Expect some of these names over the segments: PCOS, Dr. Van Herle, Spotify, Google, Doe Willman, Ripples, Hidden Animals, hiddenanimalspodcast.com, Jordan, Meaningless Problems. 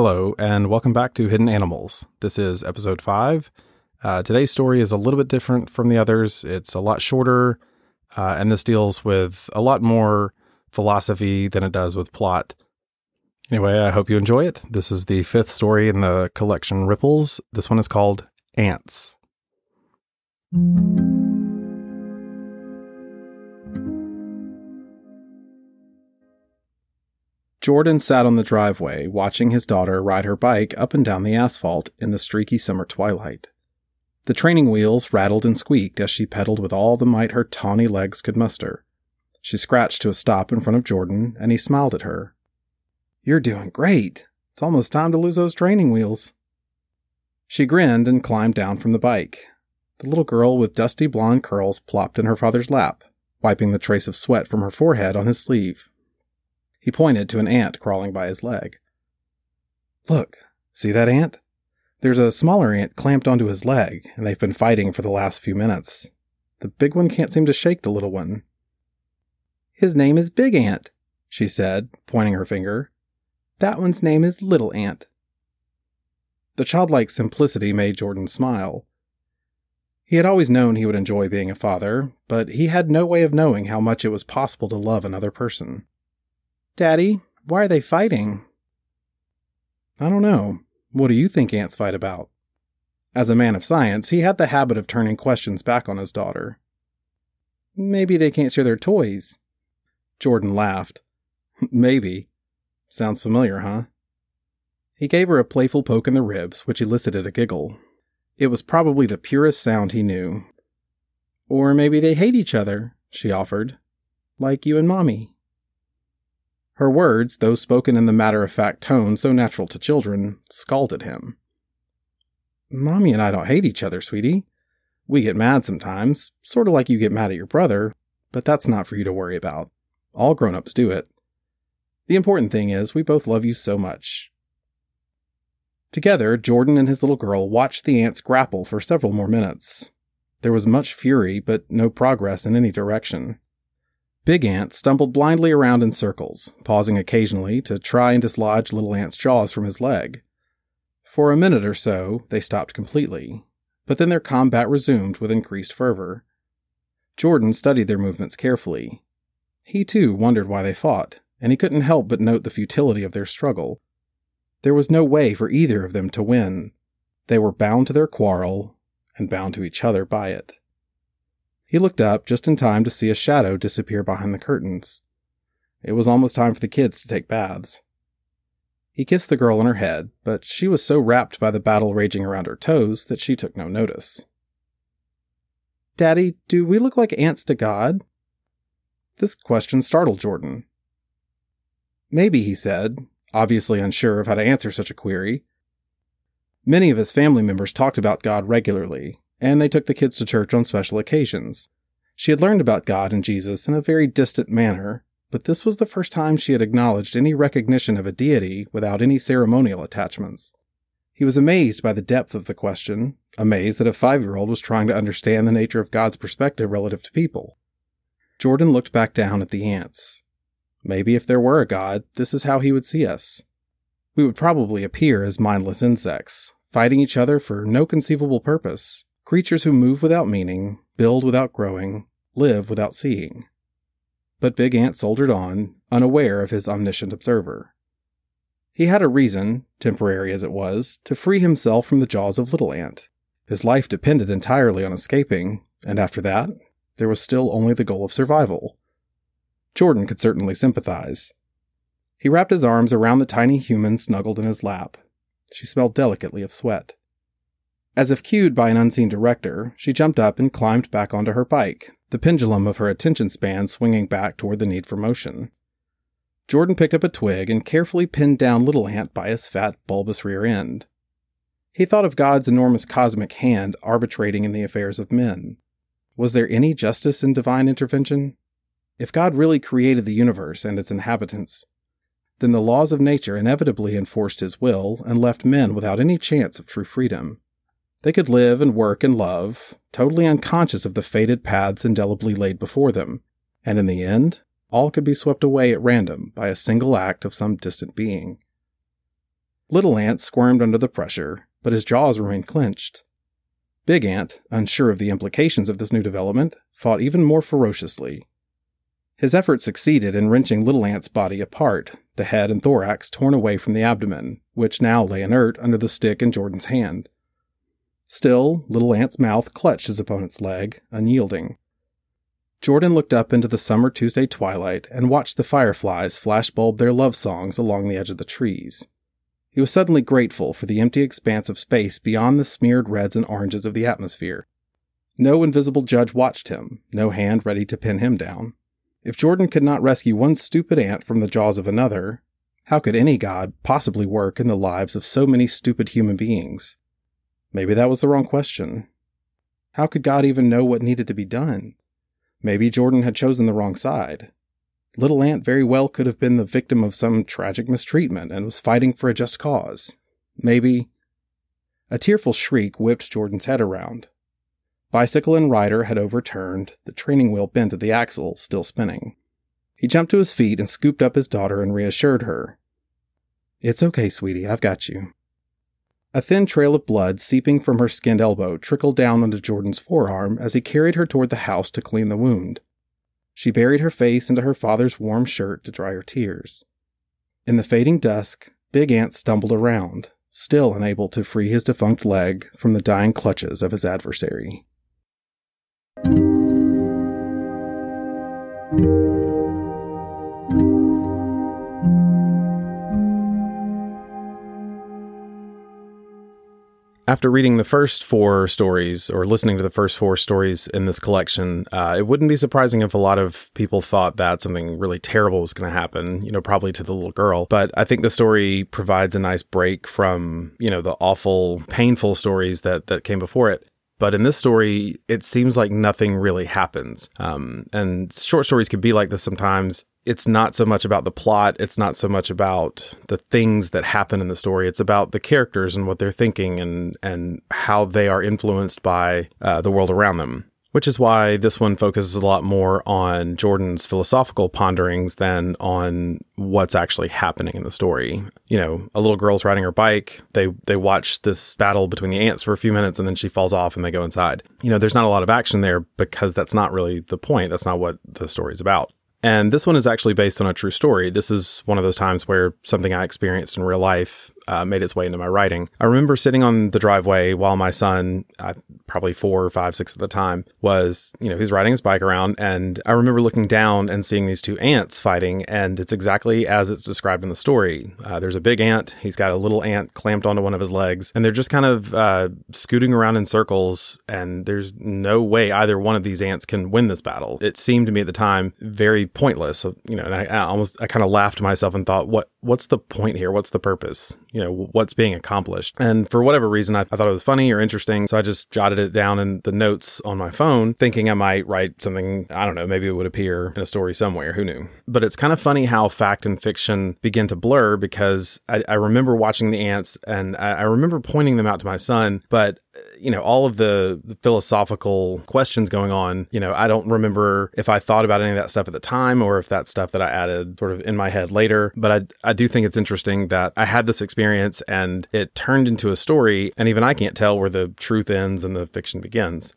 Hello, and welcome back to Hidden Animals. This is episode 5. Today's story is a little bit different from the others. It's a lot shorter, and this deals with a lot more philosophy than it does with plot. Anyway, I hope you enjoy it. This is the 5th story in the collection Ripples. This one is called Ants. Jordan sat on the driveway, watching his daughter ride her bike up and down the asphalt in the streaky summer twilight. The training wheels rattled and squeaked as she pedaled with all the might her tawny legs could muster. She scratched to a stop in front of Jordan, and he smiled at her. "You're doing great. It's almost time to lose those training wheels." She grinned and climbed down from the bike. The little girl with dusty blonde curls plopped in her father's lap, wiping the trace of sweat from her forehead on his sleeve. He pointed to an ant crawling by his leg. "Look, see that ant? There's a smaller ant clamped onto his leg, and they've been fighting for the last few minutes. The big one can't seem to shake the little one." "His name is Big Ant," she said, pointing her finger. "That one's name is Little Ant." The childlike simplicity made Jordan smile. He had always known he would enjoy being a father, but he had no way of knowing how much it was possible to love another person. "Daddy, why are they fighting?" "I don't know. What do you think ants fight about?" As a man of science, he had the habit of turning questions back on his daughter. "Maybe they can't share their toys." Jordan laughed. "Maybe. Sounds familiar, huh?" He gave her a playful poke in the ribs, which elicited a giggle. It was probably the purest sound he knew. "Or maybe they hate each other," she offered. "Like you and Mommy." Her words, though spoken in the matter-of-fact tone so natural to children, scalded him. "Mommy and I don't hate each other, sweetie. We get mad sometimes, sort of like you get mad at your brother, but that's not for you to worry about. All grown-ups do it. The important thing is we both love you so much." Together, Jordan and his little girl watched the ants grapple for several more minutes. There was much fury, but no progress in any direction. Big Ant stumbled blindly around in circles, pausing occasionally to try and dislodge Little Ant's jaws from his leg. For a minute or so, they stopped completely, but then their combat resumed with increased fervor. Jordan studied their movements carefully. He, too, wondered why they fought, and he couldn't help but note the futility of their struggle. There was no way for either of them to win. They were bound to their quarrel, and bound to each other by it. He looked up just in time to see a shadow disappear behind the curtains. It was almost time for the kids to take baths. He kissed the girl on her head, but she was so wrapped by the battle raging around her toes that she took no notice. "Daddy, do we look like ants to God?" This question startled Jordan. "Maybe," he said, obviously unsure of how to answer such a query. Many of his family members talked about God regularly, and they took the kids to church on special occasions. She had learned about God and Jesus in a very distant manner, but this was the first time she had acknowledged any recognition of a deity without any ceremonial attachments. He was amazed by the depth of the question, amazed that a 5-year-old was trying to understand the nature of God's perspective relative to people. Jordan looked back down at the ants. Maybe if there were a God, this is how he would see us. We would probably appear as mindless insects, fighting each other for no conceivable purpose. Creatures who move without meaning, build without growing, live without seeing. But Big Ant soldiered on, unaware of his omniscient observer. He had a reason, temporary as it was, to free himself from the jaws of Little Ant. His life depended entirely on escaping, and after that, there was still only the goal of survival. Jordan could certainly sympathize. He wrapped his arms around the tiny human snuggled in his lap. She smelled delicately of sweat. As if cued by an unseen director, she jumped up and climbed back onto her bike, the pendulum of her attention span swinging back toward the need for motion. Jordan picked up a twig and carefully pinned down Little Ant by his fat, bulbous rear end. He thought of God's enormous cosmic hand arbitrating in the affairs of men. Was there any justice in divine intervention? If God really created the universe and its inhabitants, then the laws of nature inevitably enforced his will and left men without any chance of true freedom. They could live and work and love, totally unconscious of the fated paths indelibly laid before them, and in the end, all could be swept away at random by a single act of some distant being. Little Ant squirmed under the pressure, but his jaws remained clenched. Big Ant, unsure of the implications of this new development, fought even more ferociously. His effort succeeded in wrenching Little Ant's body apart, the head and thorax torn away from the abdomen, which now lay inert under the stick in Jordan's hand. Still, Little Ant's mouth clutched his opponent's leg, unyielding. Jordan looked up into the summer Tuesday twilight and watched the fireflies flashbulb their love songs along the edge of the trees. He was suddenly grateful for the empty expanse of space beyond the smeared reds and oranges of the atmosphere. No invisible judge watched him, no hand ready to pin him down. If Jordan could not rescue one stupid ant from the jaws of another, how could any god possibly work in the lives of so many stupid human beings? Maybe that was the wrong question. How could God even know what needed to be done? Maybe Jordan had chosen the wrong side. Little Ant very well could have been the victim of some tragic mistreatment and was fighting for a just cause. Maybe... A tearful shriek whipped Jordan's head around. Bicycle and rider had overturned, the training wheel bent at the axle, still spinning. He jumped to his feet and scooped up his daughter and reassured her. "It's okay, sweetie, I've got you." A thin trail of blood seeping from her skinned elbow trickled down onto Jordan's forearm as he carried her toward the house to clean the wound. She buried her face into her father's warm shirt to dry her tears. In the fading dusk, Big Ant stumbled around, still unable to free his defunct leg from the dying clutches of his adversary. After reading the first four stories, or listening to the first four stories in this collection, it wouldn't be surprising if a lot of people thought that something really terrible was going to happen, probably to the little girl. But I think the story provides a nice break from, the awful, painful stories that came before it. But in this story, it seems like nothing really happens. And short stories can be like this sometimes. It's not so much about the plot. It's not so much about the things that happen in the story. It's about the characters and what they're thinking and how they are influenced by the world around them, which is why this one focuses a lot more on Jordan's philosophical ponderings than on what's actually happening in the story. A little girl's riding her bike. They watch this battle between the ants for a few minutes and then she falls off and they go inside. There's not a lot of action there because that's not really the point. That's not what the story is about. And this one is actually based on a true story. This is one of those times where something I experienced in real life made its way into my writing. I remember sitting on the driveway while my son, probably 4 or 5, 6 at the time, was, he's riding his bike around. And I remember looking down and seeing these two ants fighting. And it's exactly as it's described in the story. There's a big ant. He's got a little ant clamped onto one of his legs. And they're just kind of scooting around in circles. And there's no way either one of these ants can win this battle. It seemed to me at the time very pointless, and I kind of laughed to myself and thought, what's the point here? What's the purpose? What's being accomplished? And for whatever reason, I thought it was funny or interesting. So I just jotted it down in the notes on my phone, thinking I might write something. I don't know, maybe it would appear in a story somewhere. Who knew? But it's kind of funny how fact and fiction begin to blur, because I remember watching the ants and I remember pointing them out to my son, but all of the philosophical questions going on, I don't remember if I thought about any of that stuff at the time or if that's stuff that I added sort of in my head later. But I do think it's interesting that I had this experience and it turned into a story. And even I can't tell where the truth ends and the fiction begins.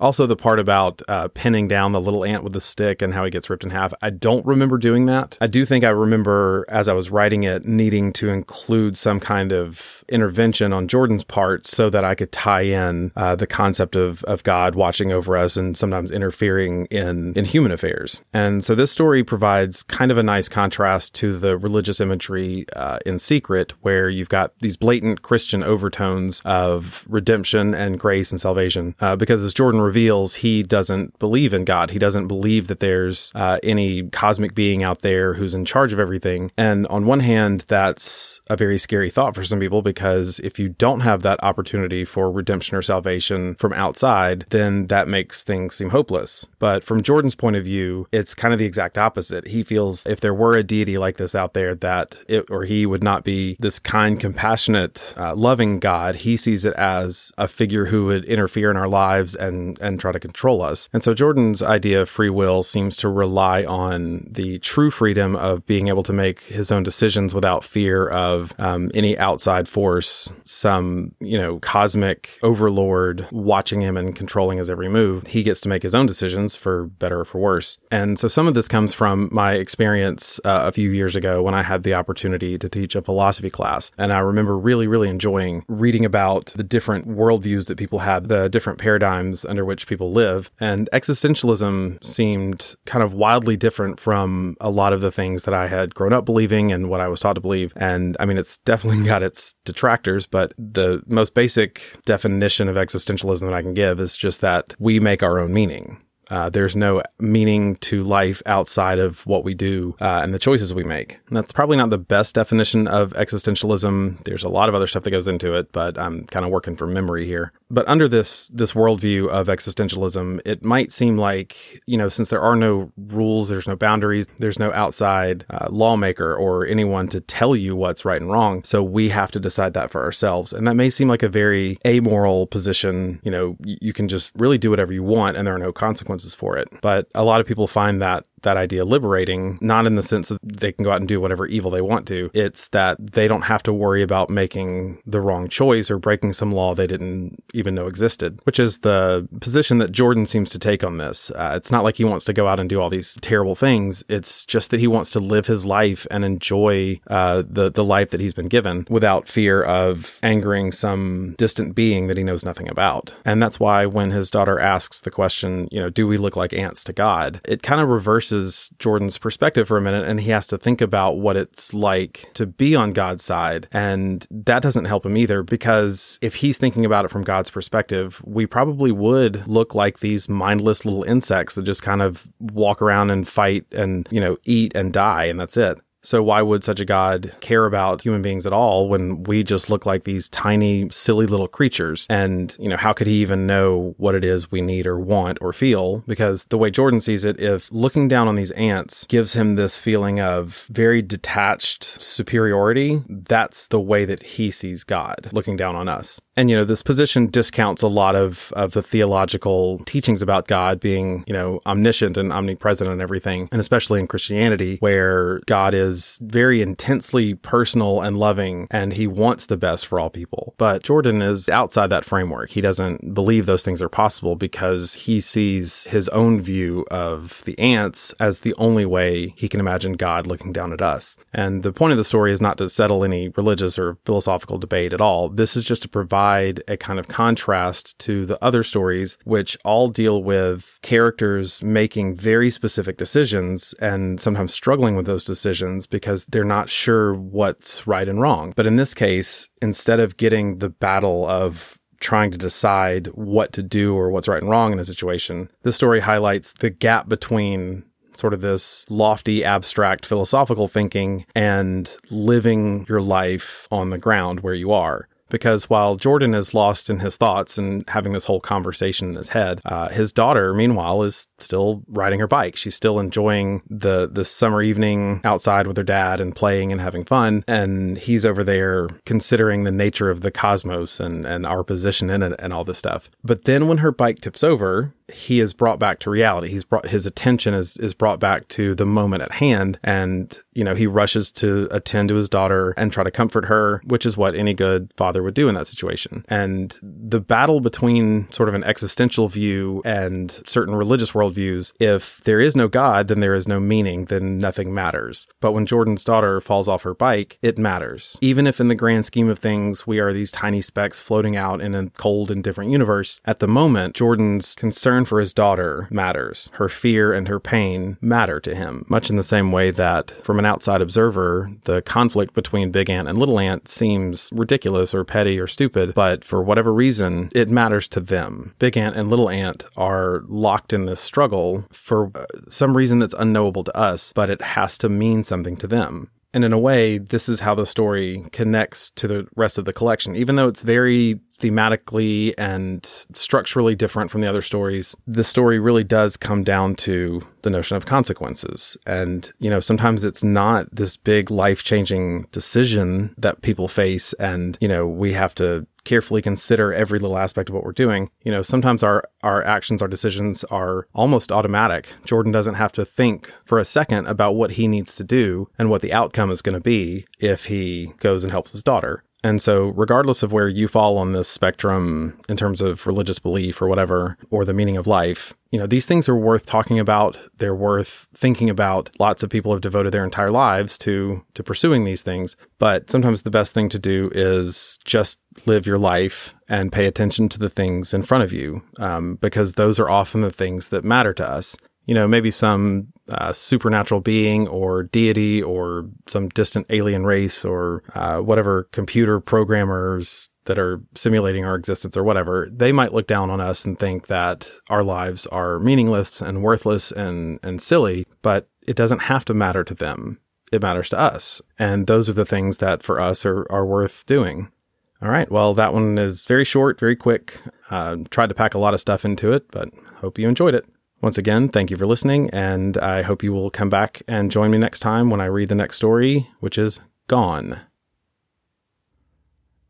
Also, the part about pinning down the little ant with a stick and how he gets ripped in half, I don't remember doing that. I do think I remember, as I was writing it, needing to include some kind of intervention on Jordan's part so that I could tie in the concept of God watching over us and sometimes interfering in human affairs. And so this story provides kind of a nice contrast to the religious imagery in Secret, where you've got these blatant Christian overtones of redemption and grace and salvation, because as Jordan reveals, he doesn't believe in God. He doesn't believe that there's any cosmic being out there who's in charge of everything. And on one hand, that's a very scary thought for some people, because if you don't have that opportunity for redemption or salvation from outside, then that makes things seem hopeless. But from Jordan's point of view, it's kind of the exact opposite. He feels if there were a deity like this out there, that it or he would not be this kind, compassionate, loving God. He sees it as a figure who would interfere in our lives and and try to control us. And so Jordan's idea of free will seems to rely on the true freedom of being able to make his own decisions without fear of any outside force, some, cosmic overlord watching him and controlling his every move. He gets to make his own decisions, for better or for worse. And so some of this comes from my experience a few years ago when I had the opportunity to teach a philosophy class. And I remember really, really enjoying reading about the different worldviews that people had, the different paradigms under which people live. And existentialism seemed kind of wildly different from a lot of the things that I had grown up believing and what I was taught to believe. And I mean, it's definitely got its detractors, but the most basic definition of existentialism that I can give is just that we make our own meaning. There's no meaning to life outside of what we do and the choices we make. And that's probably not the best definition of existentialism. There's a lot of other stuff that goes into it, but I'm kind of working from memory here. But under this worldview of existentialism, it might seem like, since there are no rules, there's no boundaries, there's no outside lawmaker or anyone to tell you what's right and wrong. So we have to decide that for ourselves. And that may seem like a very amoral position. You can just really do whatever you want and there are no consequences for it. But a lot of people find that idea liberating, not in the sense that they can go out and do whatever evil they want to. It's that they don't have to worry about making the wrong choice or breaking some law they didn't even know existed, which is the position that Jordan seems to take on this. It's not like he wants to go out and do all these terrible things. It's just that he wants to live his life and enjoy the life that he's been given without fear of angering some distant being that he knows nothing about. And that's why when his daughter asks the question, do we look like ants to God? It kind of reverses Jordan's perspective for a minute, and he has to think about what it's like to be on God's side. And that doesn't help him either, because if he's thinking about it from God's perspective, we probably would look like these mindless little insects that just kind of walk around and fight and, eat and die, and that's it. So why would such a God care about human beings at all when we just look like these tiny, silly little creatures? And, how could he even know what it is we need or want or feel? Because the way Jordan sees it, if looking down on these ants gives him this feeling of very detached superiority, that's the way that he sees God, looking down on us. And, this position discounts a lot of the theological teachings about God being, omniscient and omnipresent and everything, and especially in Christianity, where God is very intensely personal and loving, and he wants the best for all people. But Jordan is outside that framework. He doesn't believe those things are possible because he sees his own view of the ants as the only way he can imagine God looking down at us. And the point of the story is not to settle any religious or philosophical debate at all. This is just to provide a kind of contrast to the other stories, which all deal with characters making very specific decisions and sometimes struggling with those decisions because they're not sure what's right and wrong. But in this case, instead of getting the battle of trying to decide what to do or what's right and wrong in a situation, this story highlights the gap between sort of this lofty, abstract, philosophical thinking and living your life on the ground where you are. Because while Jordan is lost in his thoughts and having this whole conversation in his head, his daughter, meanwhile, is still riding her bike. She's still enjoying the summer evening outside with her dad and playing and having fun. And he's over there considering the nature of the cosmos and our position in it and all this stuff. But then when her bike tips over, he is brought back to reality. His attention is brought back to the moment at hand. And, he rushes to attend to his daughter and try to comfort her, which is what any good father would do in that situation. And the battle between sort of an existential view and certain religious worldviews, if there is no God, then there is no meaning, then nothing matters. But when Jordan's daughter falls off her bike, it matters. Even if in the grand scheme of things, we are these tiny specks floating out in a cold and different universe, at the moment, Jordan's concern for his daughter matters. Her fear and her pain matter to him, much in the same way that from an outside observer, the conflict between Big Ant and Little Ant seems ridiculous or petty or stupid, but for whatever reason, it matters to them. Big Ant and Little Ant are locked in this struggle for some reason that's unknowable to us, but it has to mean something to them. And in a way, this is how the story connects to the rest of the collection. Even though it's very thematically and structurally different from the other stories, the story really does come down to the notion of consequences. And, you know, sometimes it's not this big life-changing decision that people face. And, you know, we have to carefully consider every little aspect of what we're doing. You know, sometimes our actions, our decisions are almost automatic. Jordan doesn't have to think for a second about what he needs to do and what the outcome is going to be if he goes and helps his daughter. And so regardless of where you fall on this spectrum in terms of religious belief or whatever, or the meaning of life, you know, these things are worth talking about. They're worth thinking about. Lots of people have devoted their entire lives to pursuing these things. But sometimes the best thing to do is just live your life and pay attention to the things in front of you, because those are often the things that matter to us. You know, maybe some supernatural being or deity or some distant alien race or whatever computer programmers that are simulating our existence or whatever, they might look down on us and think that our lives are meaningless and worthless and silly, but it doesn't have to matter to them. It matters to us. And those are the things that for us are worth doing. All right. Well, that one is very short, very quick. Tried to pack a lot of stuff into it, but hope you enjoyed it. Once again, thank you for listening, and I hope you will come back and join me next time when I read the next story, which is Gone.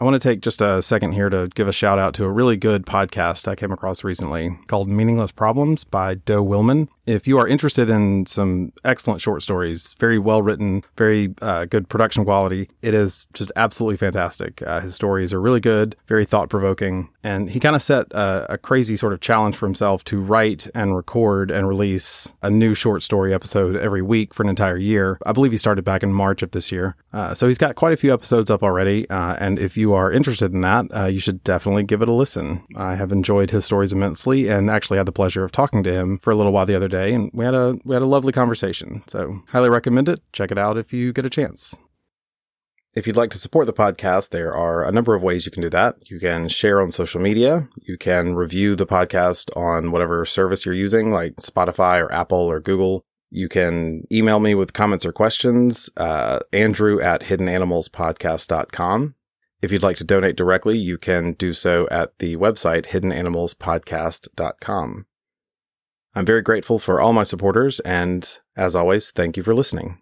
I want to take just a second here to give a shout out to a really good podcast I came across recently called Meaningless Problems by Doe Willman. If you are interested in some excellent short stories, very well written, very good production quality, it is just absolutely fantastic. His stories are really good, very thought provoking. And he kind of set a crazy sort of challenge for himself to write and record and release a new short story episode every week for an entire year. I believe he started back in March of this year. So he's got quite a few episodes up already. And if you are interested in that, you should definitely give it a listen. I have enjoyed his stories immensely and actually had the pleasure of talking to him for a little while the other day. And we had a lovely conversation. So highly recommend it. Check it out if you get a chance. If you'd like to support the podcast, there are a number of ways you can do that. You can share on social media. You can review the podcast on whatever service you're using, like Spotify or Apple or Google. You can email me with comments or questions, andrew@hiddenanimalspodcast.com. If you'd like to donate directly, you can do so at the website, hiddenanimalspodcast.com. I'm very grateful for all my supporters, and as always, thank you for listening.